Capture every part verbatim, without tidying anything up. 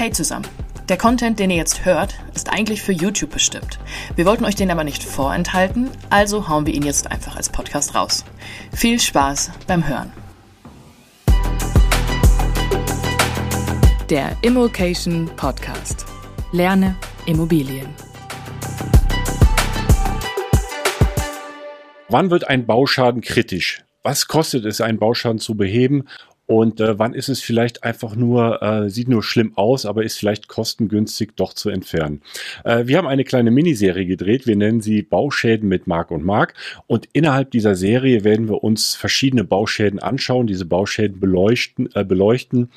Hey zusammen! Der Content, den ihr jetzt hört, ist eigentlich für YouTube bestimmt. Wir wollten euch den aber nicht vorenthalten, also hauen wir ihn jetzt einfach als Podcast raus. Viel Spaß beim Hören! Der Immocation Podcast. Lerne Immobilien. Wann wird ein Bauschaden kritisch? Was kostet es, einen Bauschaden zu beheben? Und äh, wann ist es vielleicht einfach nur, äh, sieht nur schlimm aus, aber ist vielleicht kostengünstig doch zu entfernen. Äh, wir haben eine kleine Miniserie gedreht, wir nennen sie Bauschäden mit Marc und Mark. Und innerhalb dieser Serie werden wir uns verschiedene Bauschäden anschauen, diese Bauschäden beleuchten, äh, beleuchten.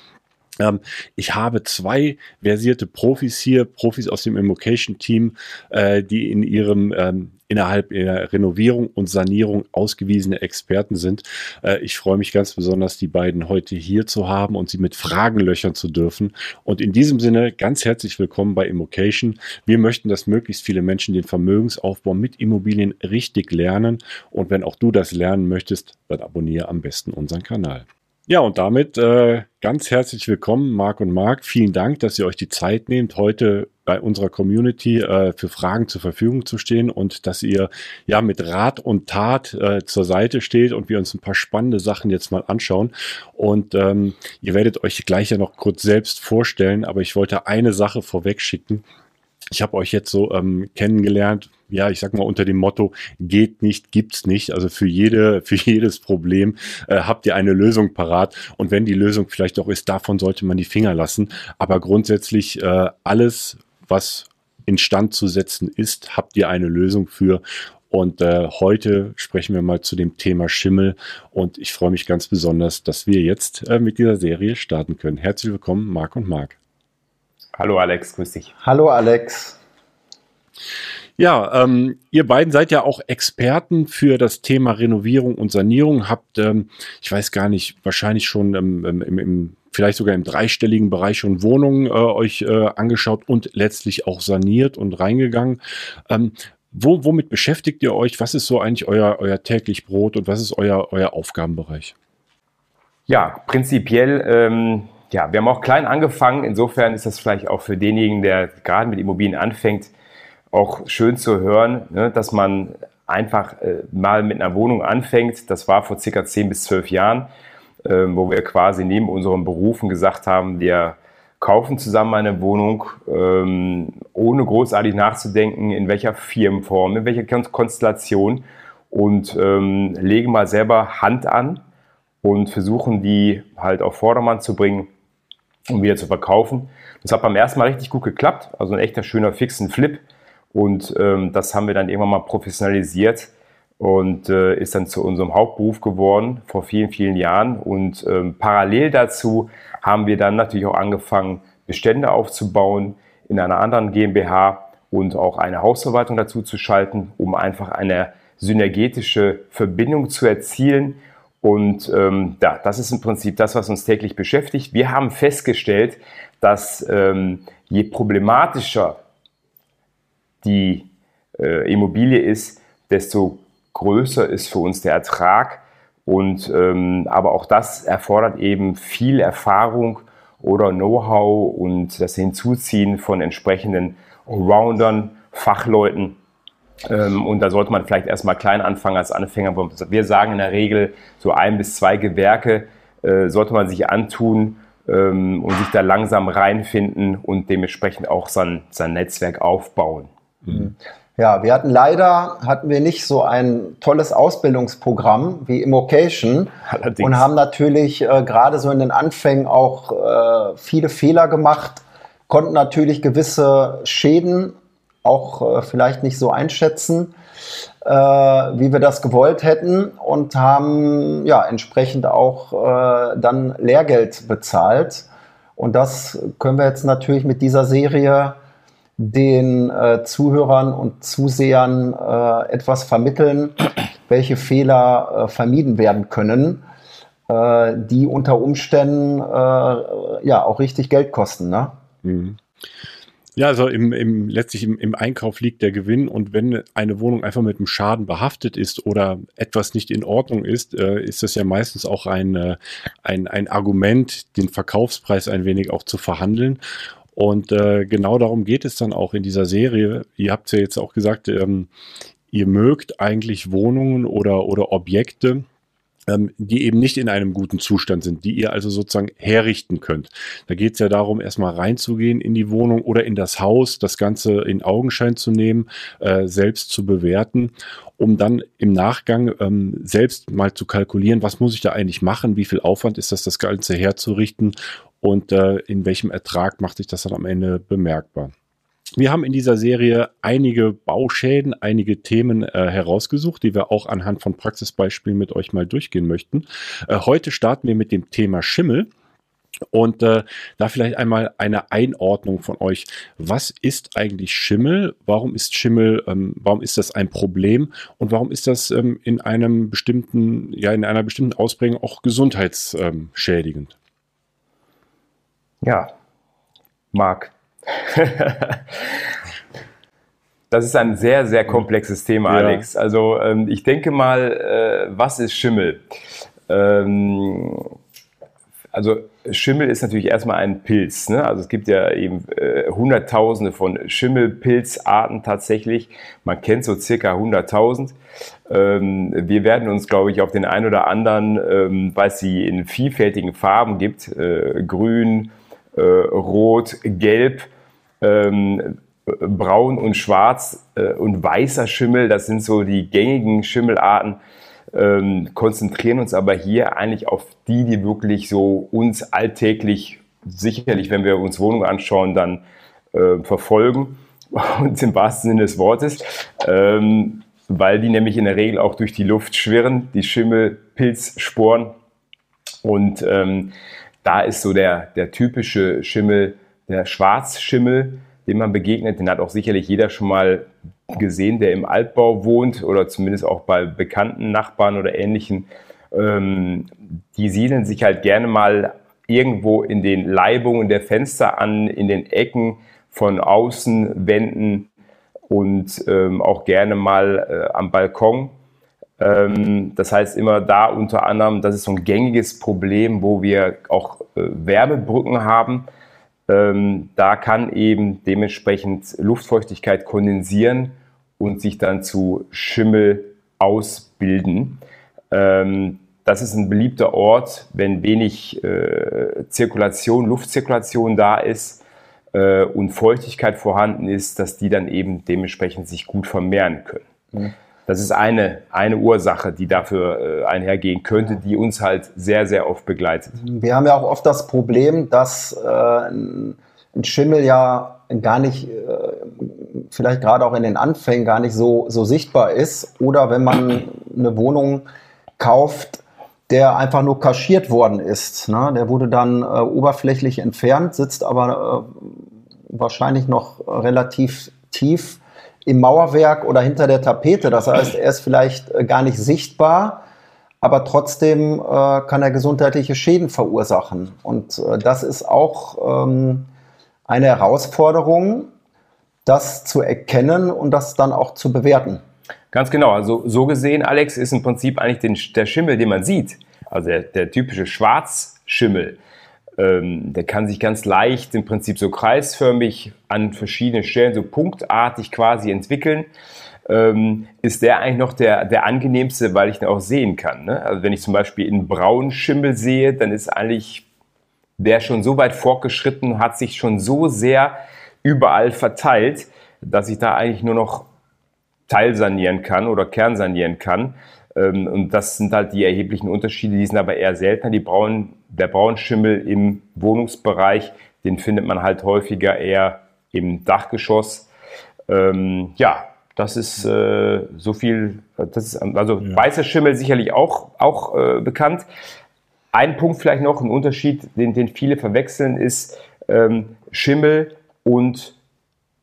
Ähm, ich habe zwei versierte Profis hier, Profis aus dem Immocation-Team, äh, die in ihrem... Ähm, innerhalb der Renovierung und Sanierung ausgewiesene Experten sind. Ich freue mich ganz besonders, die beiden heute hier zu haben und sie mit Fragen löchern zu dürfen. Und in diesem Sinne ganz herzlich willkommen bei Immocation. Wir möchten, dass möglichst viele Menschen den Vermögensaufbau mit Immobilien richtig lernen. Und wenn auch du das lernen möchtest, dann abonniere am besten unseren Kanal. Ja, und damit äh, ganz herzlich willkommen, Marc und Mark. Vielen Dank, dass ihr euch die Zeit nehmt, heute bei unserer Community äh, für Fragen zur Verfügung zu stehen und dass ihr ja mit Rat und Tat äh, zur Seite steht und wir uns ein paar spannende Sachen jetzt mal anschauen. Und ähm, ihr werdet euch gleich ja noch kurz selbst vorstellen, aber ich wollte eine Sache vorweg schicken. Ich habe euch jetzt so ähm, kennengelernt, ja, ich sag mal unter dem Motto, geht nicht, gibt's nicht. Also für jede, für jedes Problem äh, habt ihr eine Lösung parat. Und wenn die Lösung vielleicht auch ist, davon sollte man die Finger lassen. Aber grundsätzlich äh, alles, was instand zu setzen ist, habt ihr eine Lösung für. Und äh, heute sprechen wir mal zu dem Thema Schimmel. Und ich freue mich ganz besonders, dass wir jetzt äh, mit dieser Serie starten können. Herzlich willkommen, Marc und Mark. Hallo Alex, grüß dich. Hallo Alex. Ja, ähm, ihr beiden seid ja auch Experten für das Thema Renovierung und Sanierung. Habt, ähm, ich weiß gar nicht, wahrscheinlich schon ähm, im, im, vielleicht sogar im dreistelligen Bereich schon Wohnungen äh, euch äh, angeschaut und letztlich auch saniert und reingegangen. Ähm, wo, womit beschäftigt ihr euch? Was ist so eigentlich euer, euer täglich Brot und was ist euer, euer Aufgabenbereich? Ja, prinzipiell... Ähm Ja, wir haben auch klein angefangen. Insofern ist das vielleicht auch für denjenigen, der gerade mit Immobilien anfängt, auch schön zu hören, ne, dass man einfach äh, mal mit einer Wohnung anfängt. Das war vor circa zehn bis zwölf Jahren, äh, wo wir quasi neben unseren Berufen gesagt haben, wir kaufen zusammen eine Wohnung, ähm, ohne großartig nachzudenken, in welcher Firmenform, in welcher Konstellation und ähm, legen mal selber Hand an und versuchen, die halt auf Vordermann zu bringen, um wieder zu verkaufen. Das hat beim ersten Mal richtig gut geklappt, also ein echter schöner fixen Flip und ähm, das haben wir dann irgendwann mal professionalisiert und äh, ist dann zu unserem Hauptberuf geworden vor vielen, vielen Jahren und ähm, parallel dazu haben wir dann natürlich auch angefangen, Bestände aufzubauen in einer anderen GmbH und auch eine Hausverwaltung dazu zu schalten, um einfach eine synergetische Verbindung zu erzielen. Und ähm, ja, das ist im Prinzip das, was uns täglich beschäftigt. Wir haben festgestellt, dass ähm, je problematischer die äh, Immobilie ist, desto größer ist für uns der Ertrag. Und ähm, aber auch das erfordert eben viel Erfahrung oder Know-how und das Hinzuziehen von entsprechenden Allroundern, Fachleuten. Und da sollte man vielleicht erstmal klein anfangen als Anfänger. Wir sagen in der Regel, so ein bis zwei Gewerke äh, sollte man sich antun ähm, und sich da langsam reinfinden und dementsprechend auch sein, sein Netzwerk aufbauen. Mhm. Ja, wir hatten leider hatten wir nicht so ein tolles Ausbildungsprogramm wie Immocation. Allerdings. Und haben natürlich äh, gerade so in den Anfängen auch äh, viele Fehler gemacht, konnten natürlich gewisse Schäden auch äh, vielleicht nicht so einschätzen, äh, wie wir das gewollt hätten und haben ja entsprechend auch äh, dann Lehrgeld bezahlt. Und das können wir jetzt natürlich mit dieser Serie den äh, Zuhörern und Zusehern äh, etwas vermitteln, welche Fehler äh, vermieden werden können, äh, die unter Umständen äh, ja auch richtig Geld kosten, ne? Mhm. Ja, also im, im, letztlich im, im Einkauf liegt der Gewinn und wenn eine Wohnung einfach mit einem Schaden behaftet ist oder etwas nicht in Ordnung ist, äh, ist das ja meistens auch ein, äh, ein, ein Argument, den Verkaufspreis ein wenig auch zu verhandeln. Und äh, genau darum geht es dann auch in dieser Serie. Ihr habt ja jetzt auch gesagt, ähm, ihr mögt eigentlich Wohnungen oder, oder Objekte, ähm, die eben nicht in einem guten Zustand sind, die ihr also sozusagen herrichten könnt. Da geht es ja darum, erstmal reinzugehen in die Wohnung oder in das Haus, das Ganze in Augenschein zu nehmen, äh, selbst zu bewerten, um dann im Nachgang ähm, selbst mal zu kalkulieren, was muss ich da eigentlich machen, wie viel Aufwand ist das, das Ganze herzurichten und äh, in welchem Ertrag macht sich das dann am Ende bemerkbar. Wir haben in dieser Serie einige Bauschäden, einige Themen äh, herausgesucht, die wir auch anhand von Praxisbeispielen mit euch mal durchgehen möchten. Äh, heute starten wir mit dem Thema Schimmel und äh, da vielleicht einmal eine Einordnung von euch. Was ist eigentlich Schimmel? Warum ist Schimmel, ähm, warum ist das ein Problem und warum ist das ähm, in einem bestimmten, ja, in einer bestimmten Ausprägung auch gesundheitsschädigend? Ja, Marc. Das ist ein sehr, sehr komplexes Thema, ja. Alex. Also ähm, ich denke mal, äh, was ist Schimmel? Ähm, also Schimmel ist natürlich erstmal ein Pilz, ne? Also es gibt ja eben äh, Hunderttausende von Schimmelpilzarten tatsächlich. Man kennt so circa hunderttausend. Ähm, wir werden uns, glaube ich, auf den einen oder anderen, ähm, weil es sie in vielfältigen Farben gibt, äh, grün, Äh, rot, gelb, ähm, braun und schwarz äh, und weißer Schimmel, das sind so die gängigen Schimmelarten, ähm, konzentrieren uns aber hier eigentlich auf die, die wirklich so uns alltäglich, sicherlich, wenn wir uns Wohnungen anschauen, dann äh, verfolgen, und im wahrsten Sinne des Wortes, ähm, weil die nämlich in der Regel auch durch die Luft schwirren, die Schimmelpilzsporen, und ähm, da ist so der, der typische Schimmel, der Schwarzschimmel, dem man begegnet. Den hat auch sicherlich jeder schon mal gesehen, der im Altbau wohnt oder zumindest auch bei bekannten Nachbarn oder Ähnlichen. Ähm, die siedeln sich halt gerne mal irgendwo in den Laibungen der Fenster an, in den Ecken von Außenwänden und ähm, auch gerne mal äh, am Balkon. Das heißt immer da unter anderem, das ist so ein gängiges Problem, wo wir auch Wärmebrücken haben. Da kann eben dementsprechend Luftfeuchtigkeit kondensieren und sich dann zu Schimmel ausbilden. Das ist ein beliebter Ort, wenn wenig Zirkulation, Luftzirkulation da ist und Feuchtigkeit vorhanden ist, dass die dann eben dementsprechend sich gut vermehren können. Mhm. Das ist eine, eine Ursache, die dafür äh, einhergehen könnte, die uns halt sehr, sehr oft begleitet. Wir haben ja auch oft das Problem, dass äh, ein Schimmel ja gar nicht, äh, vielleicht gerade auch in den Anfängen, gar nicht so, so sichtbar ist. Oder wenn man eine Wohnung kauft, der einfach nur kaschiert worden ist. Ne? Der wurde dann äh, oberflächlich entfernt, sitzt aber äh, wahrscheinlich noch relativ tief im Mauerwerk oder hinter der Tapete. Das heißt, er ist vielleicht gar nicht sichtbar, aber trotzdem äh, kann er gesundheitliche Schäden verursachen. Und äh, das ist auch ähm, eine Herausforderung, das zu erkennen und das dann auch zu bewerten. Ganz genau. Also so gesehen, Alex, ist im Prinzip eigentlich den, der Schimmel, den man sieht, also der, der typische Schwarzschimmel, der kann sich ganz leicht im Prinzip so kreisförmig an verschiedenen Stellen, so punktartig quasi entwickeln, ähm, ist der eigentlich noch der, der angenehmste, weil ich den auch sehen kann. Ne? Also wenn ich zum Beispiel einen braunen Schimmel sehe, dann ist eigentlich der schon so weit fortgeschritten, hat sich schon so sehr überall verteilt, dass ich da eigentlich nur noch teilsanieren kann oder kernsanieren kann. Und das sind halt die erheblichen Unterschiede, die sind aber eher seltener. Die braunen, der Braunschimmel im Wohnungsbereich, den findet man halt häufiger eher im Dachgeschoss. Ähm, ja, das ist äh, so viel, das ist, also ja. Weißer Schimmel sicherlich auch, auch äh, bekannt. Ein Punkt vielleicht noch, ein Unterschied, den, den viele verwechseln, ist ähm, Schimmel und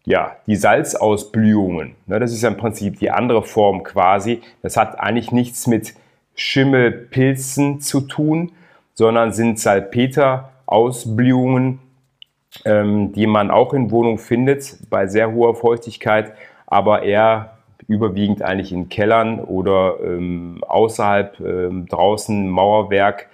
ja, die Salzausblühungen, ne, das ist ja im Prinzip die andere Form quasi. Das hat eigentlich nichts mit Schimmelpilzen zu tun, sondern sind Salpeterausblühungen, ähm, die man auch in Wohnungen findet, bei sehr hoher Feuchtigkeit, aber eher überwiegend eigentlich in Kellern oder ähm, außerhalb, ähm, draußen, Mauerwerk,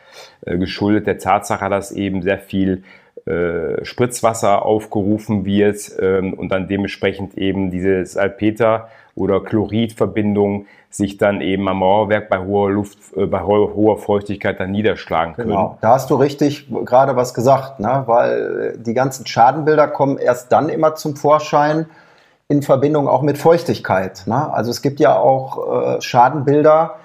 äh, geschuldet der Tatsache, dass eben sehr viel äh, Spritzwasser aufgerufen wird ähm, und dann dementsprechend eben diese Salpeter- oder Chloridverbindung sich dann eben am Mauerwerk bei hoher Luft, äh, bei hoher Feuchtigkeit dann niederschlagen können. Genau, da hast du richtig gerade was gesagt, ne? Weil die ganzen Schadenbilder kommen erst dann immer zum Vorschein in Verbindung auch mit Feuchtigkeit, ne? Also es gibt ja auch äh, Schadenbilder,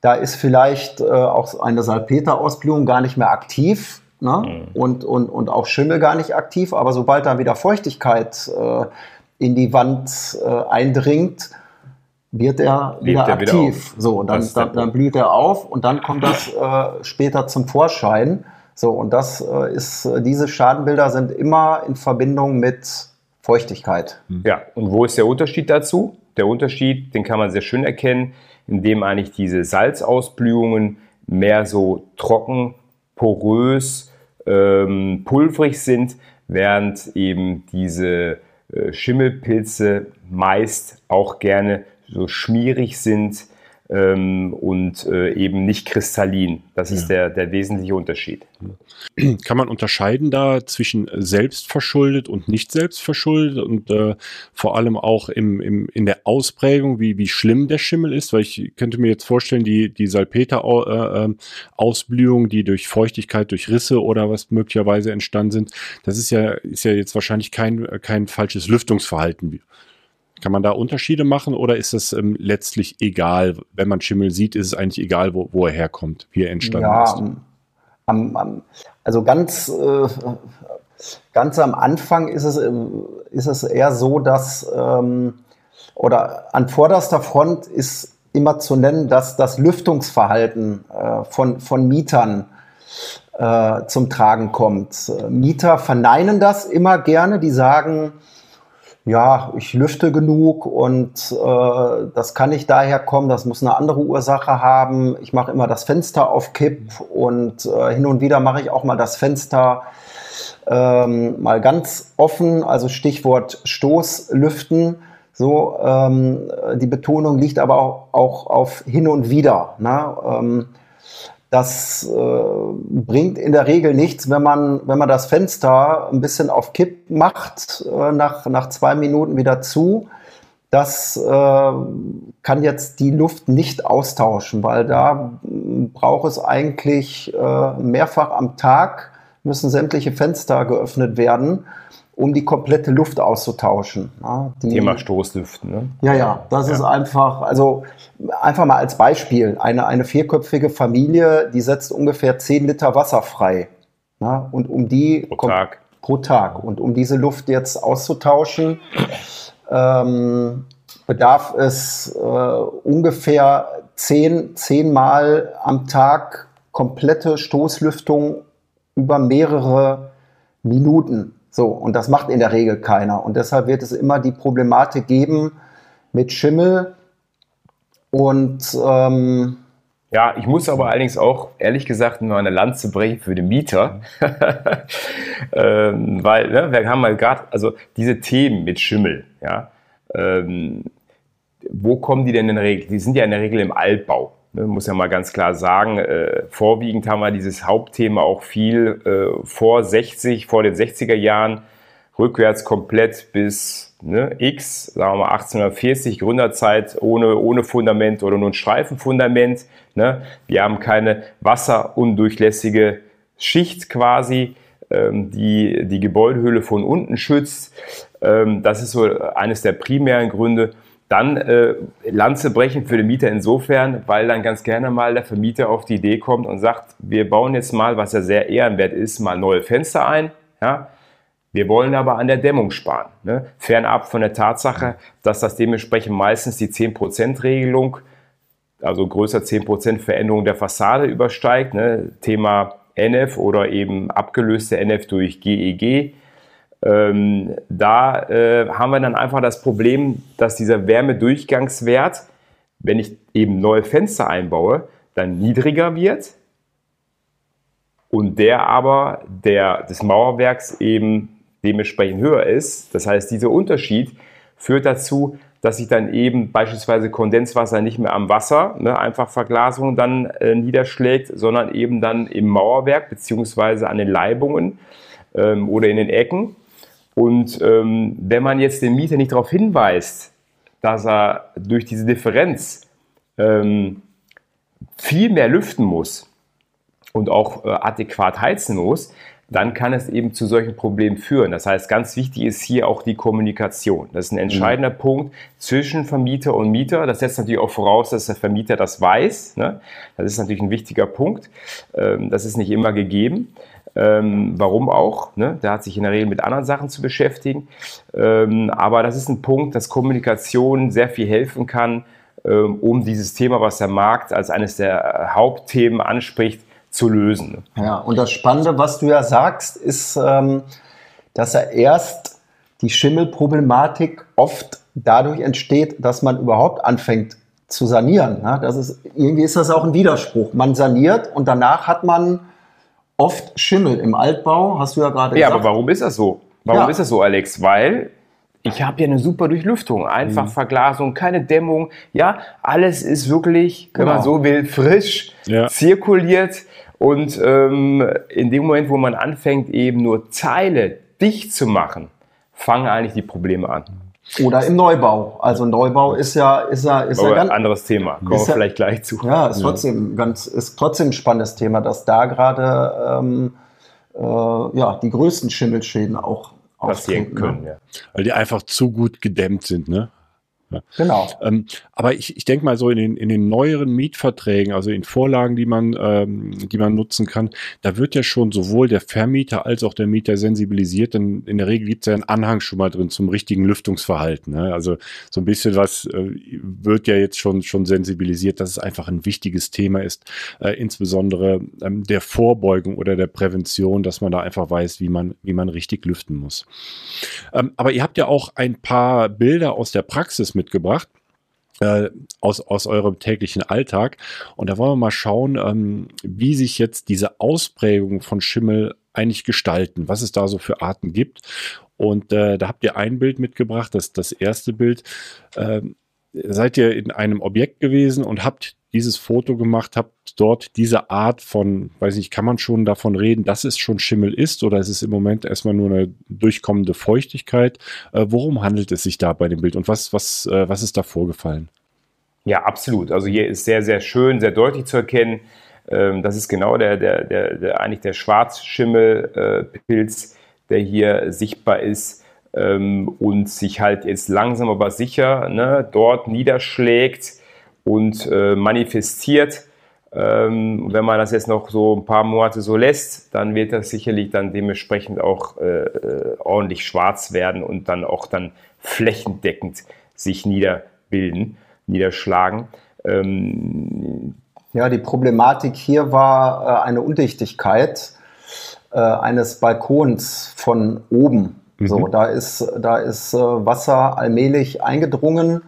da ist vielleicht äh, auch eine Salpeterausblühung gar nicht mehr aktiv, ne? Mhm. und, und, und auch Schimmel gar nicht aktiv, aber sobald da wieder Feuchtigkeit äh, in die Wand äh, eindringt, wird er wieder er aktiv. Wieder so, und dann, dann, dann blüht er auf und dann kommt das äh, später zum Vorschein. So, und das äh, ist, diese Schadenbilder sind immer in Verbindung mit Feuchtigkeit. Ja, und wo ist der Unterschied dazu? Der Unterschied, den kann man sehr schön erkennen, indem eigentlich diese Salzausblühungen mehr so trocken, porös, ähm, pulverig sind, während eben diese Schimmelpilze meist auch gerne so schmierig sind ähm, und äh, eben nicht kristallin. Das ist ja der, der wesentliche Unterschied. Kann man unterscheiden da zwischen selbstverschuldet und nicht selbstverschuldet und äh, vor allem auch im, im, in der Ausprägung, wie, wie schlimm der Schimmel ist? Weil ich könnte mir jetzt vorstellen, die, die Salpeter-Ausblühung, die durch Feuchtigkeit, durch Risse oder was möglicherweise entstanden sind, das ist ja, ist ja jetzt wahrscheinlich kein, kein falsches Lüftungsverhalten. Kann man da Unterschiede machen oder ist das ähm, letztlich egal? Wenn man Schimmel sieht, ist es eigentlich egal, wo, wo er herkommt, wie er entstanden ja, ist. Am, am, also ganz, äh, ganz am Anfang ist es, ist es eher so, dass, ähm, oder an vorderster Front ist immer zu nennen, dass das Lüftungsverhalten äh, von, von Mietern äh, zum Tragen kommt. Mieter verneinen das immer gerne, die sagen, ja, ich lüfte genug und äh, das kann nicht daher kommen, das muss eine andere Ursache haben. Ich mache immer das Fenster auf Kipp und äh, hin und wieder mache ich auch mal das Fenster ähm, mal ganz offen, also Stichwort Stoßlüften. So, ähm, die Betonung liegt aber auch, auch auf hin und wieder, ne? Ähm, das äh, bringt in der Regel nichts, wenn man, wenn man das Fenster ein bisschen auf Kipp macht, äh, nach, nach zwei Minuten wieder zu. Das äh, kann jetzt die Luft nicht austauschen, weil da braucht es eigentlich äh, mehrfach am Tag, müssen sämtliche Fenster geöffnet werden, um die komplette Luft auszutauschen. Ja, die, Thema Stoßlüften, ne? Ja, ja, das ja. ist einfach, also einfach mal als Beispiel, eine, eine vierköpfige Familie, die setzt ungefähr zehn Liter Wasser frei. Ja, und um die... Pro kommt, Tag. Pro Tag. Und um diese Luft jetzt auszutauschen, ähm, bedarf es äh, ungefähr zehn, zehnmal am Tag komplette Stoßlüftung über mehrere Minuten. So, und das macht in der Regel keiner. Und deshalb wird es immer die Problematik geben mit Schimmel. Und ähm ja, ich muss aber allerdings auch, ehrlich gesagt, nur eine Lanze brechen für den Mieter. ähm, weil ne, wir haben halt gerade, also diese Themen mit Schimmel, ja, ähm, wo kommen die denn in der Regel? Die sind ja in der Regel im Altbau. Ne, muss ja mal ganz klar sagen, äh, vorwiegend haben wir dieses Hauptthema auch viel äh, vor sechzig, vor den sechziger Jahren, rückwärts komplett bis ne, X, sagen wir mal achtzehnhundertvierzig, Gründerzeit, ohne, ohne Fundament oder nur ein Streifenfundament. Ne? Wir haben keine wasserundurchlässige Schicht quasi, ähm, die die Gebäudehülle von unten schützt. Ähm, das ist so eines der primären Gründe. Dann äh, Lanze brechen für den Mieter insofern, weil dann ganz gerne mal der Vermieter auf die Idee kommt und sagt, wir bauen jetzt mal, was ja sehr ehrenwert ist, mal neue Fenster ein. Ja? Wir wollen aber an der Dämmung sparen. Ne? Fernab von der Tatsache, dass das dementsprechend meistens die zehn Prozent Regelung, also größer zehn Prozent Veränderung der Fassade übersteigt. Ne? Thema N F oder eben abgelöste N F durch G E G. Ähm, da äh, haben wir dann einfach das Problem, dass dieser Wärmedurchgangswert, wenn ich eben neue Fenster einbaue, dann niedriger wird und der aber der, des Mauerwerks eben dementsprechend höher ist. Das heißt, dieser Unterschied führt dazu, dass ich dann eben beispielsweise Kondenswasser nicht mehr am Wasser, ne, einfach Verglasung dann äh, niederschlägt, sondern eben dann im Mauerwerk beziehungsweise an den Leibungen. ähm, oder in den Ecken. Und ähm, wenn man jetzt den Mieter nicht darauf hinweist, dass er durch diese Differenz ähm, viel mehr lüften muss und auch äh, adäquat heizen muss, dann kann es eben zu solchen Problemen führen. Das heißt, ganz wichtig ist hier auch die Kommunikation. Das ist ein entscheidender mhm. Punkt zwischen Vermieter und Mieter. Das setzt natürlich auch voraus, dass der Vermieter das weiß. Ne? Das ist natürlich ein wichtiger Punkt. Ähm, das ist nicht immer gegeben. Ähm, warum auch? Ne? Der hat sich in der Regel mit anderen Sachen zu beschäftigen. Ähm, aber das ist ein Punkt, dass Kommunikation sehr viel helfen kann, ähm, um dieses Thema, was der Markt als eines der Hauptthemen anspricht, zu lösen. Ja, und das Spannende, was du ja sagst, ist, ähm, dass ja erst die Schimmelproblematik oft dadurch entsteht, dass man überhaupt anfängt zu sanieren. Ne? Das ist, irgendwie ist das auch ein Widerspruch. Man saniert und danach hat man oft Schimmel im Altbau, hast du ja gerade ja, gesagt. Ja, aber warum ist das so? Warum ja. ist das so, Alex? Weil ich habe ja eine super Durchlüftung, Einfachverglasung, keine Dämmung. Ja, alles ist wirklich, wenn genau. man so will, frisch, ja. zirkuliert. Und ähm, in dem Moment, wo man anfängt, eben nur Teile dicht zu machen, fangen eigentlich die Probleme an. Oder im Neubau. Also Neubau ist ja, ist ja, ist ja ganz, ein anderes Thema. Kommen wir ja, vielleicht gleich zu. Ja, ist trotzdem, ganz, ist trotzdem ein spannendes Thema, dass da gerade ähm, äh, ja, die größten Schimmelschäden auch passieren können. Ja. Weil die einfach zu gut gedämmt sind, ne? Ja. Genau. Ähm, aber ich, ich denke mal so in den, in den neueren Mietverträgen, also in Vorlagen, die man, ähm, die man nutzen kann, da wird ja schon sowohl der Vermieter als auch der Mieter sensibilisiert, denn in der Regel gibt es ja einen Anhang schon mal drin zum richtigen Lüftungsverhalten, ne? Also so ein bisschen was äh, wird ja jetzt schon, schon sensibilisiert, dass es einfach ein wichtiges Thema ist, äh, insbesondere ähm, der Vorbeugung oder der Prävention, dass man da einfach weiß, wie man, wie man richtig lüften muss. Ähm, aber ihr habt ja auch ein paar Bilder aus der Praxis mitgebracht äh, aus, aus eurem täglichen Alltag. Und da wollen wir mal schauen, ähm, wie sich jetzt diese Ausprägungen von Schimmel eigentlich gestalten, was es da so für Arten gibt. Und äh, da habt ihr ein Bild mitgebracht, das das erste Bild. Äh, seid ihr in einem Objekt gewesen und habt dieses Foto gemacht, habt dort diese Art von, weiß nicht, kann man schon davon reden, dass es schon Schimmel ist oder ist es im Moment erstmal nur eine durchkommende Feuchtigkeit? Äh, worum handelt es sich da bei dem Bild und was, was, äh, was ist da vorgefallen? Ja, absolut. Also hier ist sehr, sehr schön, sehr deutlich zu erkennen. Ähm, das ist genau der, der, der, der, eigentlich der Schwarzschimmelpilz, äh, der hier sichtbar ist ähm, und sich halt jetzt langsam aber sicher, ne, dort niederschlägt und äh, manifestiert. Ähm, wenn man das jetzt noch so ein paar Monate so lässt, dann wird das sicherlich dann dementsprechend auch äh, ordentlich schwarz werden und dann auch dann flächendeckend sich niederbilden, niederschlagen. Ähm, ja, die Problematik hier war äh, eine Undichtigkeit äh, eines Balkons von oben. Mhm. So, da ist, da ist äh, Wasser allmählich eingedrungen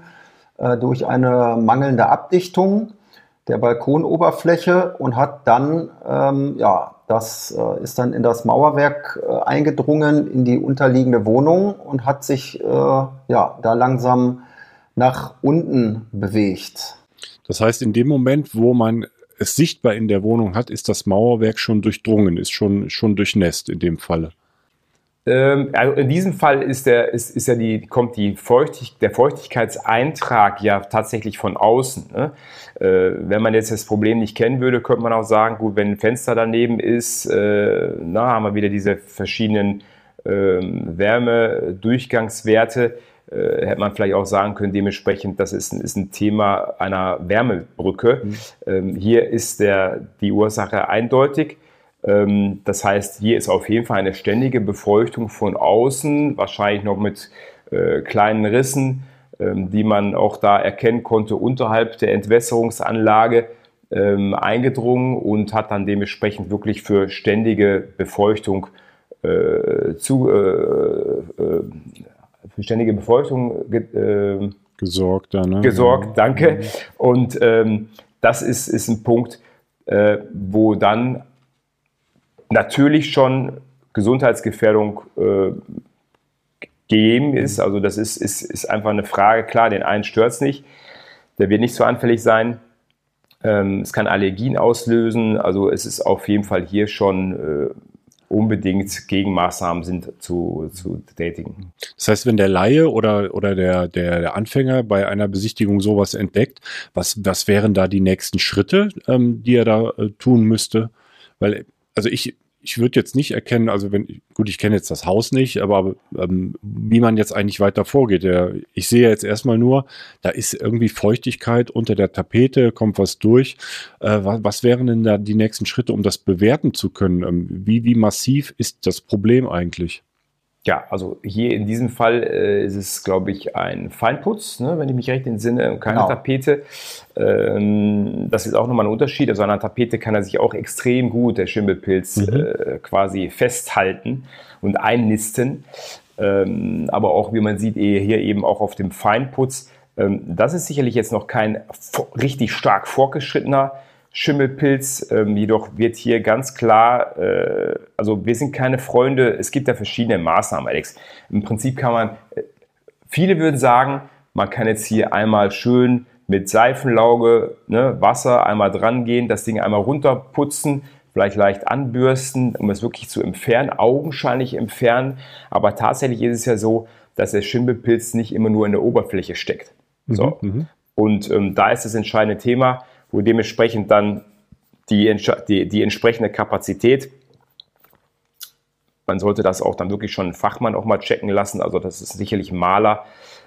durch eine mangelnde Abdichtung der Balkonoberfläche und hat dann, ähm, ja, das äh, ist dann in das Mauerwerk äh, eingedrungen, in die unterliegende Wohnung und hat sich, äh, ja, da langsam nach unten bewegt. Das heißt, in dem Moment, wo man es sichtbar in der Wohnung hat, ist das Mauerwerk schon durchdrungen, ist schon, schon durchnässt in dem Falle. Also in diesem Fall ist der, ist, ist ja die, kommt die Feuchtig, der Feuchtigkeitseintrag ja tatsächlich von außen. Ne? Äh, wenn man jetzt das Problem nicht kennen würde, könnte man auch sagen, gut, wenn ein Fenster daneben ist, äh, na, haben wir wieder diese verschiedenen äh, Wärmedurchgangswerte, äh, hätte man vielleicht auch sagen können, dementsprechend, das ist, ist ein Thema einer Wärmebrücke. Mhm. Ähm, hier ist der, die Ursache eindeutig. Das heißt, hier ist auf jeden Fall eine ständige Befeuchtung von außen, wahrscheinlich noch mit äh, kleinen Rissen, ähm, die man auch da erkennen konnte, unterhalb der Entwässerungsanlage ähm, eingedrungen und hat dann dementsprechend wirklich für ständige Befeuchtung äh, zu, äh, äh, für ständige Befeuchtung ge äh, gesorgt, dann, ne? Gesorgt, danke. Und ähm, das ist, ist ein Punkt, äh, wo dann natürlich schon Gesundheitsgefährdung äh, gegeben ist. Also das ist, ist, ist einfach eine Frage. Klar, den einen stört es nicht. Der wird nicht so anfällig sein. Ähm, es kann Allergien auslösen. Also es ist auf jeden Fall hier schon äh, unbedingt Gegenmaßnahmen sind zu, zu tätigen. Das heißt, wenn der Laie oder, oder der, der, der Anfänger bei einer Besichtigung sowas entdeckt, was, was wären da die nächsten Schritte, ähm, die er da äh, tun müsste? Weil, also ich, ich würde jetzt nicht erkennen, also wenn, gut, ich kenne jetzt das Haus nicht, aber ähm, wie man jetzt eigentlich weiter vorgeht. Ja, ich sehe jetzt erstmal nur, da ist irgendwie Feuchtigkeit unter der Tapete, kommt was durch. Äh, was, was wären denn da die nächsten Schritte, um das bewerten zu können? Ähm, wie, wie massiv ist das Problem eigentlich? Ja, also hier in diesem Fall äh, ist es, glaube ich, ein Feinputz, ne, wenn ich mich recht entsinne, und keine genau. Tapete. Ähm, das ist auch nochmal ein Unterschied. Also an einer Tapete kann er sich auch extrem gut, der Schimmelpilz, mhm. äh, quasi festhalten und einnisten. Ähm, aber auch, wie man sieht, hier eben auch auf dem Feinputz. Ähm, das ist sicherlich jetzt noch kein richtig stark fortgeschrittener Schimmelpilz, ähm, jedoch wird hier ganz klar, äh, also wir sind keine Freunde, es gibt da verschiedene Maßnahmen, Alex. Im Prinzip kann man, viele würden sagen, man kann jetzt hier einmal schön mit Seifenlauge, ne, Wasser einmal dran gehen, das Ding einmal runterputzen, vielleicht leicht anbürsten, um es wirklich zu entfernen, augenscheinlich entfernen, aber tatsächlich ist es ja so, dass der Schimmelpilz nicht immer nur in der Oberfläche steckt. So. Mhm, und ähm, da ist das entscheidende Thema, wo dementsprechend dann die, die, die entsprechende Kapazität, man sollte das auch dann wirklich schon einen Fachmann auch mal checken lassen, also das ist sicherlich ein Maler,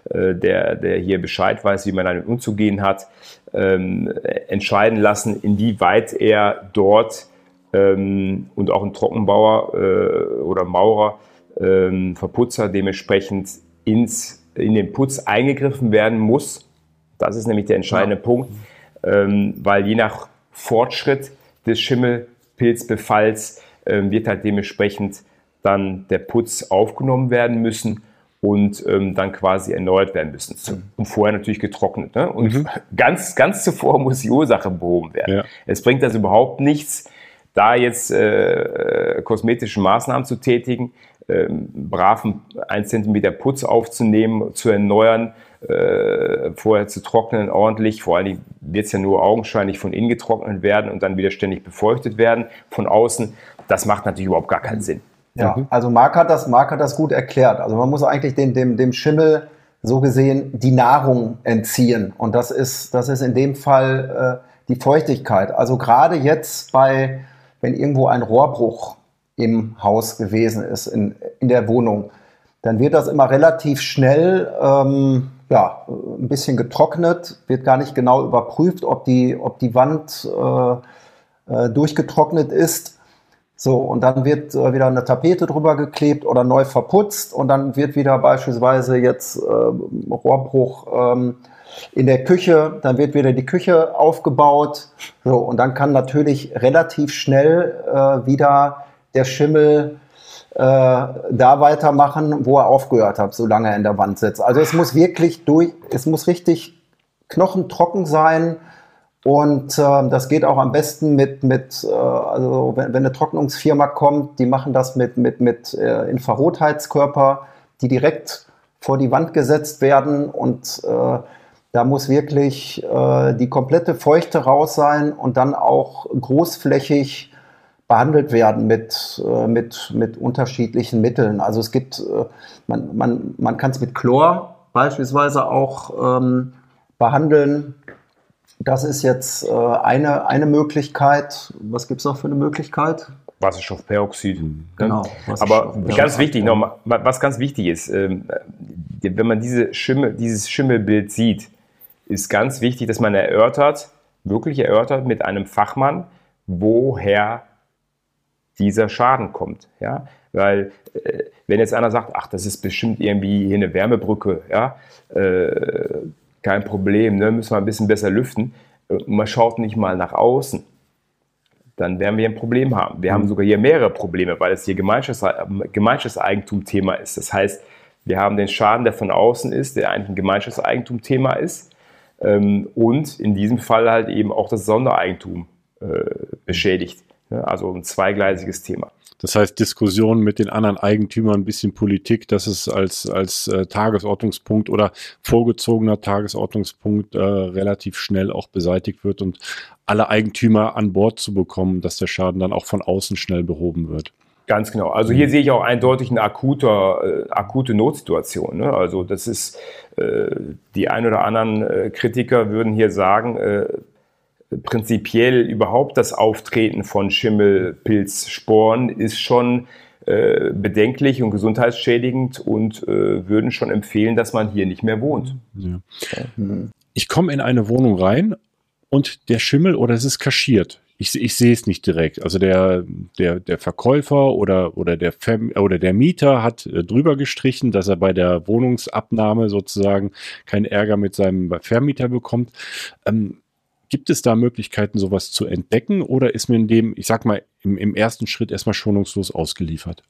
äh, der, der hier Bescheid weiß, wie man damit umzugehen hat, ähm, entscheiden lassen, inwieweit er dort ähm, und auch ein Trockenbauer äh, oder Maurer, ähm, Verputzer dementsprechend ins, in den Putz eingegriffen werden muss. Das ist nämlich der entscheidende ja. Punkt. Ähm, weil je nach Fortschritt des Schimmelpilzbefalls ähm, wird halt dementsprechend dann der Putz aufgenommen werden müssen und ähm, dann quasi erneuert werden müssen. Zu, und vorher natürlich getrocknet. Ne? Und mhm. ganz, ganz zuvor muss die Ursache behoben werden. Ja. Es bringt also überhaupt nichts, da jetzt äh, kosmetische Maßnahmen zu tätigen, äh, braven ein Zentimeter Putz aufzunehmen, zu erneuern, Äh, vorher zu trocknen, ordentlich, vor allen Dingen wird es ja nur augenscheinlich von innen getrocknet werden und dann wieder ständig befeuchtet werden von außen, das macht natürlich überhaupt gar keinen Sinn. Ja, mhm. also Marc hat das, Marc hat das gut erklärt, also man muss eigentlich den, dem, dem Schimmel so gesehen die Nahrung entziehen und das ist, das ist in dem Fall äh, die Feuchtigkeit, also gerade jetzt bei, wenn irgendwo ein Rohrbruch im Haus gewesen ist, in, in der Wohnung, dann wird das immer relativ schnell ähm, ja, ein bisschen getrocknet, wird gar nicht genau überprüft, ob die, ob die Wand äh, durchgetrocknet ist. So, und dann wird äh, wieder eine Tapete drüber geklebt oder neu verputzt und dann wird wieder beispielsweise jetzt äh, Rohrbruch ähm, in der Küche, dann wird wieder die Küche aufgebaut. So, und dann kann natürlich relativ schnell äh, wieder der Schimmel da weitermachen, wo er aufgehört hat, solange er in der Wand sitzt. Also es muss wirklich durch, es muss richtig knochentrocken sein und äh, das geht auch am besten mit, mit äh, also wenn, wenn eine Trocknungsfirma kommt, die machen das mit, mit, mit äh, Infrarotheizkörper, die direkt vor die Wand gesetzt werden und äh, da muss wirklich äh, die komplette Feuchte raus sein und dann auch großflächig behandelt werden mit, mit, mit unterschiedlichen Mitteln. Also es gibt, man, man, man kann es mit Chlor beispielsweise auch ähm, behandeln. Das ist jetzt äh, eine, eine Möglichkeit. Was gibt es noch für eine Möglichkeit? Wasserstoffperoxid. Genau. Wasserstoffperoxid. Aber ganz wichtig, noch, was ganz wichtig ist, ähm, wenn man diese Schimmel, dieses Schimmelbild sieht, ist ganz wichtig, dass man erörtert, wirklich erörtert mit einem Fachmann, woher dieser Schaden kommt, ja, weil äh, wenn jetzt einer sagt, ach, das ist bestimmt irgendwie hier eine Wärmebrücke, ja, äh, kein Problem, ne, müssen wir ein bisschen besser lüften, und man schaut nicht mal nach außen, dann werden wir ein Problem haben. Wir mhm. haben sogar hier mehrere Probleme, weil es hier Gemeinschaftseigentum-Thema ist. Das heißt, wir haben den Schaden, der von außen ist, der eigentlich ein Gemeinschaftseigentum-Thema ist, ähm, und in diesem Fall halt eben auch das Sondereigentum äh, beschädigt. Also ein zweigleisiges Thema. Das heißt, Diskussionen mit den anderen Eigentümern, ein bisschen Politik, das ist als, als äh, Tagesordnungspunkt oder vorgezogener Tagesordnungspunkt äh, relativ schnell auch beseitigt wird und alle Eigentümer an Bord zu bekommen, dass der Schaden dann auch von außen schnell behoben wird. Ganz genau. Also hier sehe ich auch eindeutig eine akute, äh, akute Notsituation, ne? Also das ist, äh, die ein oder anderen äh, Kritiker würden hier sagen, äh, prinzipiell überhaupt das Auftreten von Schimmel, Pilz, Sporen ist schon äh, bedenklich und gesundheitsschädigend und äh, würden schon empfehlen, dass man hier nicht mehr wohnt. Ja. Ich komme in eine Wohnung rein und der Schimmel, oder es ist kaschiert. Ich, ich sehe es nicht direkt. Also der, der, der Verkäufer oder, oder, der Fam- oder der Mieter hat äh, drüber gestrichen, dass er bei der Wohnungsabnahme sozusagen keinen Ärger mit seinem Vermieter bekommt. Ähm, gibt es da Möglichkeiten, sowas zu entdecken, oder ist man in dem, ich sag mal, im, im ersten Schritt erstmal schonungslos ausgeliefert?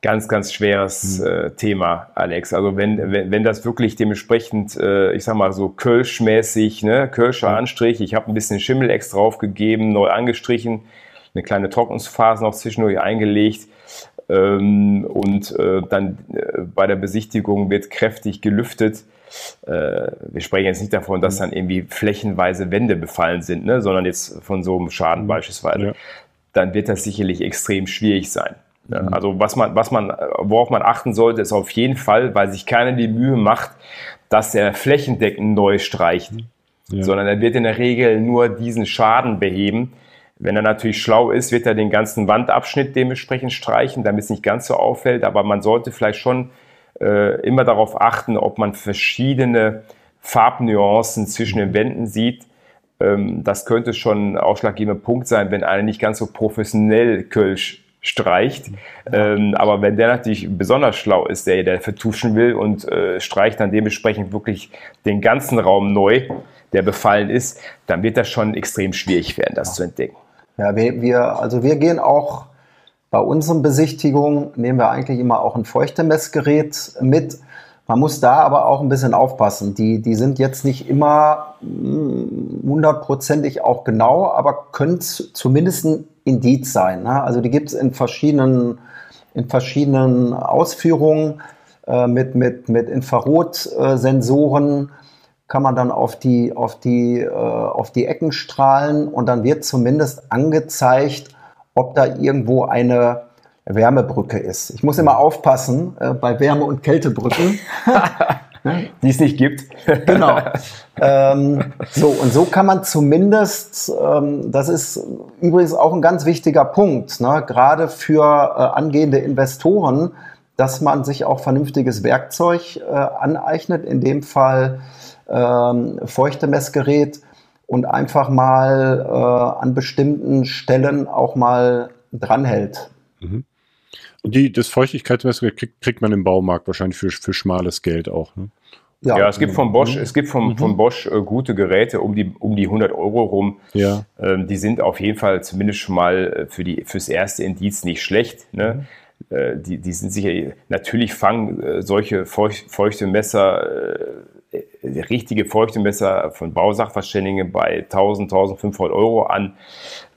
Ganz, ganz schweres äh, Thema, Alex. Also wenn, wenn, wenn das wirklich dementsprechend, äh, ich sag mal so Kölsch-mäßig, ne, Kölscher Anstrich, ich habe ein bisschen Schimmel extra draufgegeben, neu angestrichen, eine kleine Trocknungsphase noch zwischendurch eingelegt ähm, und äh, dann äh, bei der Besichtigung wird kräftig gelüftet. Äh, wir sprechen jetzt nicht davon, dass dann irgendwie flächenweise Wände befallen sind, ne, sondern jetzt von so einem Schaden beispielsweise. Ja. Dann wird das sicherlich extrem schwierig sein. Also was man, was man, worauf man achten sollte, ist auf jeden Fall, weil sich keiner die Mühe macht, dass er flächendeckend neu streicht, ja, sondern er wird in der Regel nur diesen Schaden beheben. Wenn er natürlich schlau ist, wird er den ganzen Wandabschnitt dementsprechend streichen, damit es nicht ganz so auffällt, aber man sollte vielleicht schon äh, immer darauf achten, ob man verschiedene Farbnuancen zwischen den Wänden sieht. Ähm, das könnte schon ein ausschlaggebender Punkt sein, wenn einer nicht ganz so professionell Kölsch streicht, ähm, aber wenn der natürlich besonders schlau ist, der, der vertuschen will und äh, streicht dann dementsprechend wirklich den ganzen Raum neu, der befallen ist, dann wird das schon extrem schwierig werden, das ja. zu entdecken. Ja, wir, wir, also wir gehen auch bei unseren Besichtigungen, nehmen wir eigentlich immer auch ein Feuchtemessgerät mit. Man muss da aber auch ein bisschen aufpassen. Die, die sind jetzt nicht immer hundertprozentig auch genau, aber können zumindest ein Indiz sein. Ne? Also die gibt es in verschiedenen, in verschiedenen Ausführungen. Äh, mit, mit, mit Infrarotsensoren kann man dann auf die, auf die, äh, auf die Ecken strahlen und dann wird zumindest angezeigt, ob da irgendwo eine Wärmebrücke ist. Ich muss immer aufpassen äh, bei Wärme- und Kältebrücken, die es nicht gibt. Genau. Ähm, so, und so kann man zumindest, ähm, das ist übrigens auch ein ganz wichtiger Punkt, ne, gerade für äh, angehende Investoren, dass man sich auch vernünftiges Werkzeug äh, aneignet, in dem Fall ähm, Feuchtemessgerät, und einfach mal äh, an bestimmten Stellen auch mal dranhält. Mhm. Und die, das Feuchtigkeitsmesser kriegt, kriegt man im Baumarkt wahrscheinlich für, für schmales Geld auch. Ne? Ja. ja, es gibt von Bosch, es gibt von, mhm. von Bosch äh, gute Geräte um die, um die hundert Euro rum. Ja. Ähm, die sind auf jeden Fall zumindest schon mal für die, fürs erste Indiz nicht schlecht. Ne? Mhm. Äh, die, die sind sicher, natürlich fangen äh, solche feucht, feuchte Messer, äh, richtige feuchte Messer von Bausachverständigen bei tausend, tausendfünfhundert Euro an,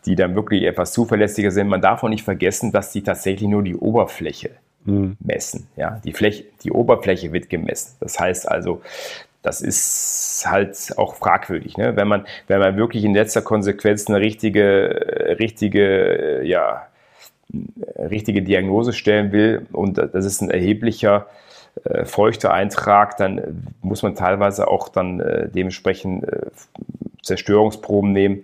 die dann wirklich etwas zuverlässiger sind. Man darf auch nicht vergessen, dass die tatsächlich nur die Oberfläche mhm. messen. Ja, die Fläche, die Oberfläche wird gemessen. Das heißt also, das ist halt auch fragwürdig, ne? Wenn man, wenn man wirklich in letzter Konsequenz eine richtige, richtige, ja, richtige Diagnose stellen will und das ist ein erheblicher äh, feuchter Eintrag, dann muss man teilweise auch dann äh, dementsprechend äh, Zerstörungsproben nehmen.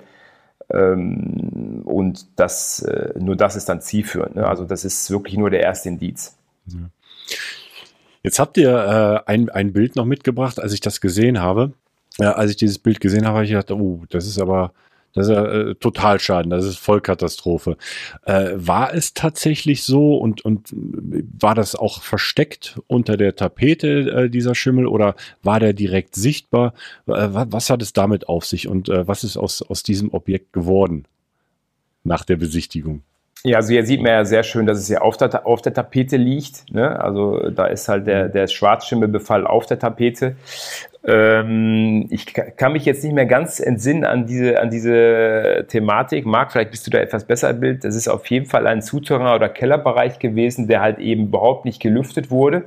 Und das, nur das ist dann zielführend. Ne? Also das ist wirklich nur der erste Indiz. Jetzt habt ihr äh, ein, ein Bild noch mitgebracht, als ich das gesehen habe. Ja, als ich dieses Bild gesehen habe, habe ich gedacht, oh, das ist aber das ist, äh, Totalschaden, das ist Vollkatastrophe. Äh, war es tatsächlich so und, und war das auch versteckt unter der Tapete, äh, dieser Schimmel, oder war der direkt sichtbar? Äh, was hat es damit auf sich und äh, was ist aus, aus diesem Objekt geworden nach der Besichtigung? Ja, also hier sieht man ja sehr schön, dass es ja auf der, auf der Tapete liegt. Ne? Also da ist halt der, der Schwarzschimmelbefall auf der Tapete. Ähm, ich kann mich jetzt nicht mehr ganz entsinnen an diese, an diese Thematik. Marc, vielleicht bist du da etwas besser im Bild. Das ist auf jeden Fall ein Souterrain- oder Kellerbereich gewesen, der halt eben überhaupt nicht gelüftet wurde.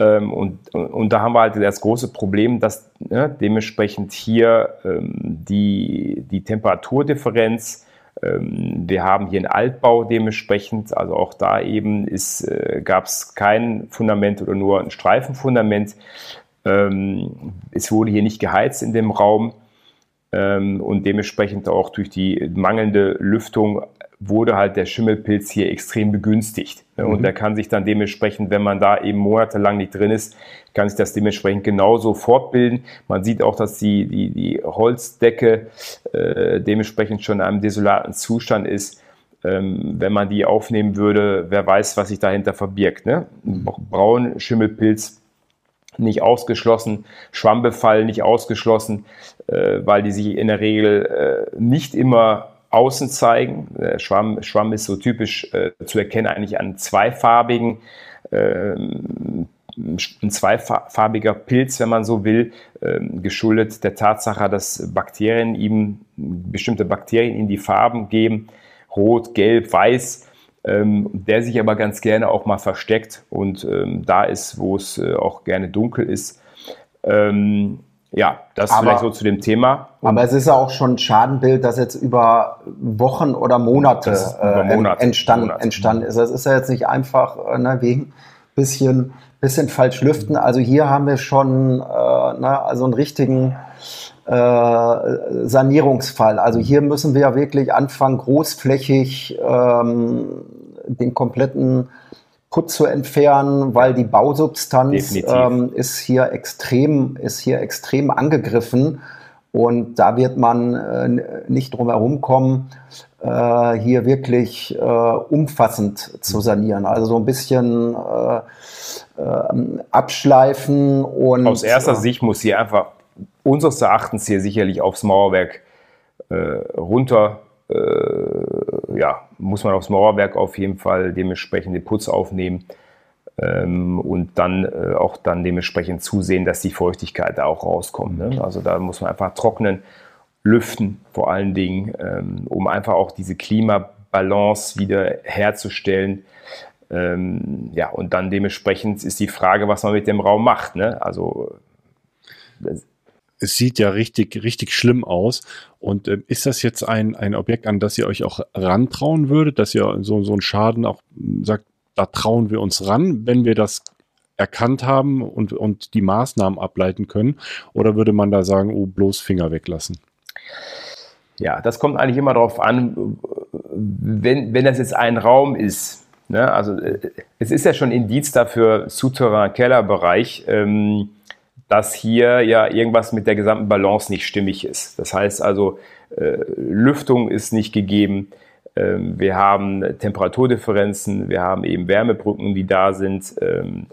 Ähm, und, und da haben wir halt das große Problem, dass ne, dementsprechend hier ähm, die, die Temperaturdifferenz Wir haben hier einen Altbau dementsprechend, also auch da eben gab es kein Fundament oder nur ein Streifenfundament. Es wurde hier nicht geheizt in dem Raum und dementsprechend auch durch die mangelnde Lüftung wurde halt der Schimmelpilz hier extrem begünstigt. Und mhm. der kann sich dann dementsprechend, wenn man da eben monatelang nicht drin ist, kann sich das dementsprechend genauso fortbilden. Man sieht auch, dass die, die, die Holzdecke äh, dementsprechend schon in einem desolaten Zustand ist. Ähm, wenn man die aufnehmen würde, wer weiß, was sich dahinter verbirgt. Ne? Mhm. Braun, Schimmelpilz nicht ausgeschlossen, Schwammbefall nicht ausgeschlossen, äh, weil die sich in der Regel äh, nicht immer außen zeigen. Der Schwamm, Schwamm ist so typisch äh, zu erkennen eigentlich an zweifarbigen, äh, ein zweifarbiger Pilz, wenn man so will, äh, geschuldet der Tatsache, dass Bakterien ihm, bestimmte Bakterien ihm die Farben geben, rot, gelb, weiß, ähm, der sich aber ganz gerne auch mal versteckt und ähm, da ist, wo es äh, auch gerne dunkel ist. Ähm, Ja, das aber, vielleicht so zu dem Thema. Und aber es ist ja auch schon ein Schadenbild, das jetzt über Wochen oder Monate, über Monate äh, entstanden, Monate. entstanden ist. Das ist ja jetzt nicht einfach ne, wegen ein bisschen, bisschen falsch lüften. Also hier haben wir schon äh, na, also einen richtigen äh, Sanierungsfall. Also hier müssen wir ja wirklich anfangen, großflächig ähm, den kompletten Putz zu entfernen, weil die Bausubstanz ähm, ist hier extrem, ist hier extrem angegriffen und da wird man äh, nicht drum herum kommen, äh, hier wirklich äh, umfassend zu sanieren. Also so ein bisschen äh, äh, abschleifen und aus erster äh, Sicht muss hier einfach unseres Erachtens hier sicherlich aufs Mauerwerk äh, runter. Äh, ja, muss man aufs Mauerwerk auf jeden Fall dementsprechend den Putz aufnehmen ähm, und dann äh, auch dann dementsprechend zusehen, dass die Feuchtigkeit da auch rauskommt. Ne? Also da muss man einfach trocknen, lüften vor allen Dingen, ähm, um einfach auch diese Klimabalance wieder herzustellen. Ähm, ja, und dann dementsprechend ist die Frage, was man mit dem Raum macht. Ne? Also das, es sieht ja richtig, richtig schlimm aus. Und äh, ist das jetzt ein, ein Objekt, an das ihr euch auch rantrauen würdet, dass ihr so, so einen Schaden auch sagt, da trauen wir uns ran, wenn wir das erkannt haben und, und die Maßnahmen ableiten können? Oder würde man da sagen, oh, bloß Finger weglassen? Ja, das kommt eigentlich immer darauf an, wenn, wenn das jetzt ein Raum ist. Ne? Also es ist ja schon Indiz dafür, Souterrain-Kellerbereich, ähm, dass hier ja irgendwas mit der gesamten Balance nicht stimmig ist. Das heißt also, äh, Lüftung ist nicht gegeben, ähm, wir haben Temperaturdifferenzen, wir haben eben Wärmebrücken, die da sind ähm,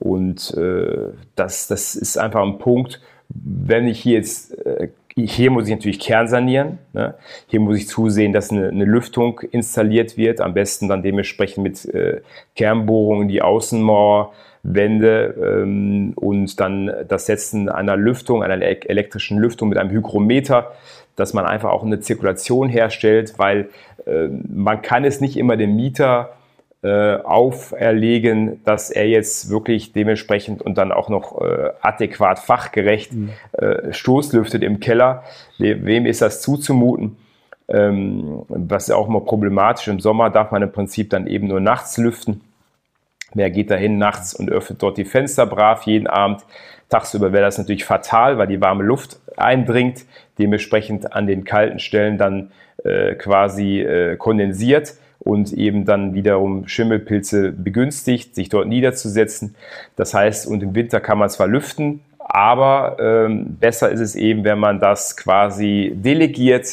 und äh, das, das ist einfach ein Punkt, wenn ich hier jetzt, äh, hier muss ich natürlich kernsanieren, ne? Hier muss ich zusehen, dass eine, eine Lüftung installiert wird, am besten dann dementsprechend mit äh, Kernbohrungen in die Außenmauer, Wände ähm, und dann das Setzen einer Lüftung, einer elektrischen Lüftung mit einem Hygrometer, dass man einfach auch eine Zirkulation herstellt, weil äh, man kann es nicht immer dem Mieter äh, auferlegen, dass er jetzt wirklich dementsprechend und dann auch noch äh, adäquat fachgerecht mhm. äh, stoßlüftet im Keller. We- wem ist das zuzumuten? Ähm, was ist auch immer problematisch. Im Sommer darf man im Prinzip dann eben nur nachts lüften. Wer geht da hin nachts und öffnet dort die Fenster brav jeden Abend? Tagsüber wäre das natürlich fatal, weil die warme Luft eindringt, dementsprechend an den kalten Stellen dann äh, quasi äh, kondensiert und eben dann wiederum Schimmelpilze begünstigt, sich dort niederzusetzen. Das heißt, und im Winter kann man zwar lüften, aber ähm, besser ist es eben, wenn man das quasi delegiert.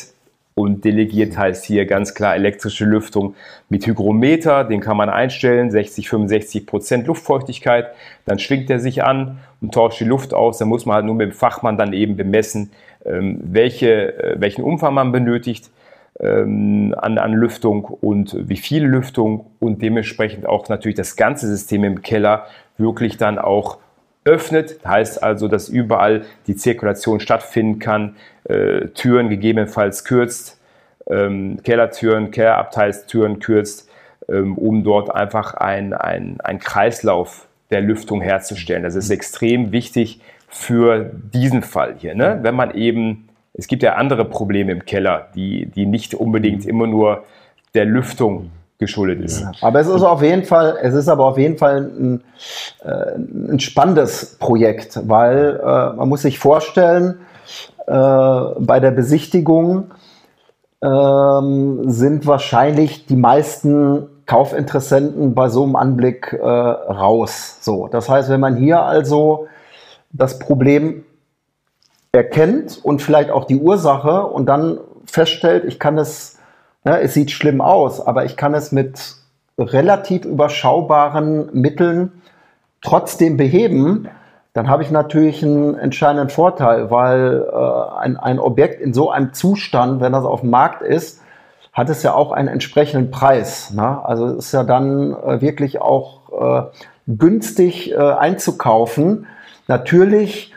Und delegiert heißt hier ganz klar elektrische Lüftung mit Hygrometer, den kann man einstellen, sechzig, fünfundsechzig Prozent Luftfeuchtigkeit, dann schwingt er sich an und tauscht die Luft aus, dann muss man halt nur mit dem Fachmann dann eben bemessen, welche, welchen Umfang man benötigt an, an Lüftung und wie viel Lüftung und dementsprechend auch natürlich das ganze System im Keller wirklich dann auch öffnet, heißt also, dass überall die Zirkulation stattfinden kann, äh, Türen gegebenenfalls kürzt, ähm, Kellertüren, Kellerabteilstüren kürzt, ähm, um dort einfach einen ein Kreislauf der Lüftung herzustellen. Das ist extrem wichtig für diesen Fall hier, ne? Wenn man eben es gibt ja andere Probleme im Keller, die, die nicht unbedingt immer nur der Lüftung geschuldet ist. Ja. Aber es ist auf jeden Fall, es ist aber auf jeden Fall ein, äh, ein spannendes Projekt, weil äh, man muss sich vorstellen, äh, bei der Besichtigung äh, sind wahrscheinlich die meisten Kaufinteressenten bei so einem Anblick äh, raus. So, das heißt, wenn man hier also das Problem erkennt und vielleicht auch die Ursache und dann feststellt, ich kann es Ja, es sieht schlimm aus, aber ich kann es mit relativ überschaubaren Mitteln trotzdem beheben, dann habe ich natürlich einen entscheidenden Vorteil, weil äh, ein, ein Objekt in so einem Zustand, wenn das auf dem Markt ist, hat es ja auch einen entsprechenden Preis, ne? Also es ist ja dann äh, wirklich auch äh, günstig äh, einzukaufen. Natürlich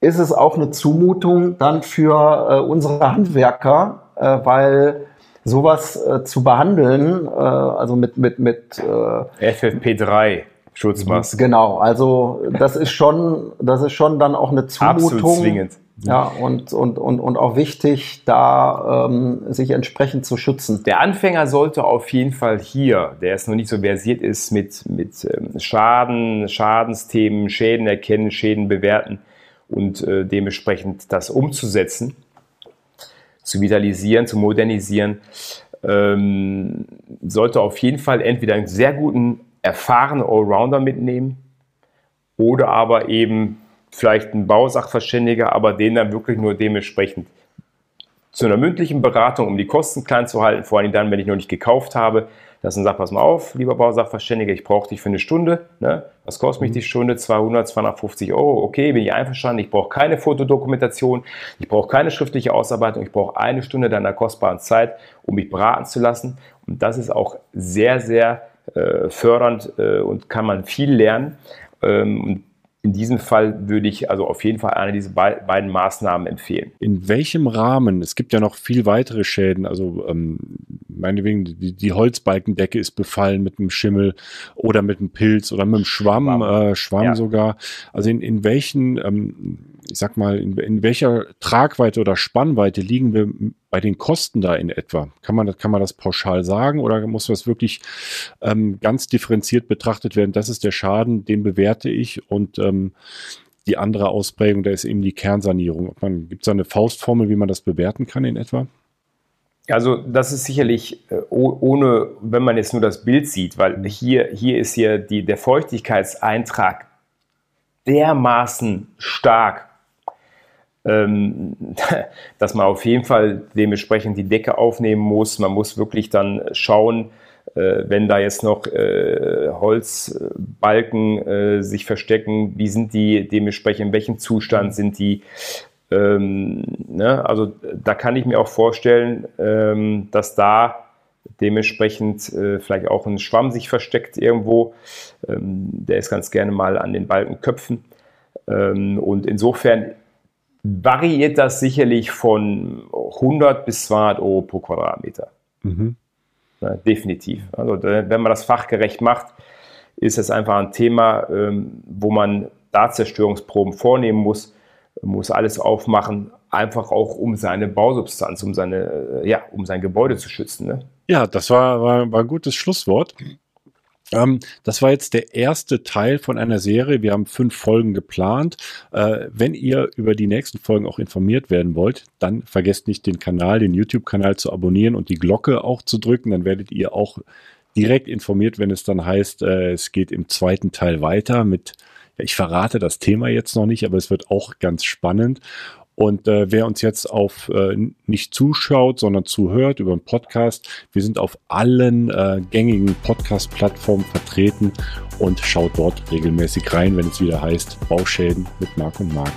ist es auch eine Zumutung dann für äh, unsere Handwerker, äh, weil sowas äh, zu behandeln, äh, also mit mit mit äh, F F P drei Schutzmaske. Genau, also das ist schon, das ist schon dann auch eine Zumutung. Absolut zwingend. Ja, und und und und auch wichtig, da ähm, sich entsprechend zu schützen. Der Anfänger sollte auf jeden Fall hier, der es noch nicht so versiert ist mit mit ähm, Schaden, Schadensthemen, Schäden erkennen, Schäden bewerten und äh, dementsprechend das umzusetzen, zu vitalisieren, zu modernisieren, ähm, sollte auf jeden Fall entweder einen sehr guten, erfahrenen Allrounder mitnehmen oder aber eben vielleicht einen Bausachverständiger, aber den dann wirklich nur dementsprechend zu einer mündlichen Beratung, um die Kosten klein zu halten, vor allem dann, wenn ich noch nicht gekauft habe, dass man sagt, pass mal auf, lieber Bausachverständiger, ich brauche dich für eine Stunde, ne? Was kostet mich die Stunde? zweihundert, zweihundertfünfzig Euro, okay, bin ich einverstanden, ich brauche keine Fotodokumentation, ich brauche keine schriftliche Ausarbeitung, ich brauche eine Stunde deiner kostbaren Zeit, um mich beraten zu lassen, und das ist auch sehr, sehr äh, fördernd äh, und kann man viel lernen. Ähm, In diesem Fall würde ich also auf jeden Fall eine dieser be beiden Maßnahmen empfehlen. In welchem Rahmen? Es gibt ja noch viel weitere Schäden. Also ähm, meinetwegen, die, die Holzbalkendecke ist befallen mit einem Schimmel oder mit einem Pilz oder mit einem Schwamm, Schwamm, äh, Schwamm ja. sogar. Also in, in welchen, ähm, ich sag mal, in, in welcher Tragweite oder Spannweite liegen wir bei den Kosten da in etwa? Kann man, kann man das pauschal sagen oder muss das wirklich ähm, ganz differenziert betrachtet werden? Das ist der Schaden, den bewerte ich, und ähm, die andere Ausprägung, da ist eben die Kernsanierung. Gibt es da eine Faustformel, wie man das bewerten kann in etwa? Also das ist sicherlich äh, ohne, wenn man jetzt nur das Bild sieht, weil hier, hier ist hier die, der Feuchtigkeitseintrag dermaßen stark, dass man auf jeden Fall dementsprechend die Decke aufnehmen muss. Man muss wirklich dann schauen, wenn da jetzt noch Holzbalken sich verstecken, wie sind die dementsprechend, in welchem Zustand sind die. Also da kann ich mir auch vorstellen, dass da dementsprechend äh, vielleicht auch ein Schwamm sich versteckt irgendwo. Ähm, der ist ganz gerne mal an den Balkenköpfen. Ähm, und insofern variiert das sicherlich von hundert bis zweihundert Euro pro Quadratmeter. Mhm. Ja, definitiv. Also wenn man das fachgerecht macht, ist das einfach ein Thema, ähm, wo man da Zerstörungsproben vornehmen muss, muss alles aufmachen, einfach auch um seine Bausubstanz, um seine, ja, um sein Gebäude zu schützen, ne? Ja, das war, war, war ein gutes Schlusswort. Ähm, das war jetzt der erste Teil von einer Serie. Wir haben fünf Folgen geplant. Äh, wenn ihr über die nächsten Folgen auch informiert werden wollt, dann vergesst nicht, den Kanal, den YouTube-Kanal zu abonnieren und die Glocke auch zu drücken. Dann werdet ihr auch direkt informiert, wenn es dann heißt, äh, es geht im zweiten Teil weiter mit, ja, ich verrate das Thema jetzt noch nicht, aber es wird auch ganz spannend. Und äh, wer uns jetzt auf äh, nicht zuschaut, sondern zuhört über einen Podcast, wir sind auf allen äh, gängigen Podcast-Plattformen vertreten, und schaut dort regelmäßig rein, wenn es wieder heißt Bauschäden mit Marc und Mark.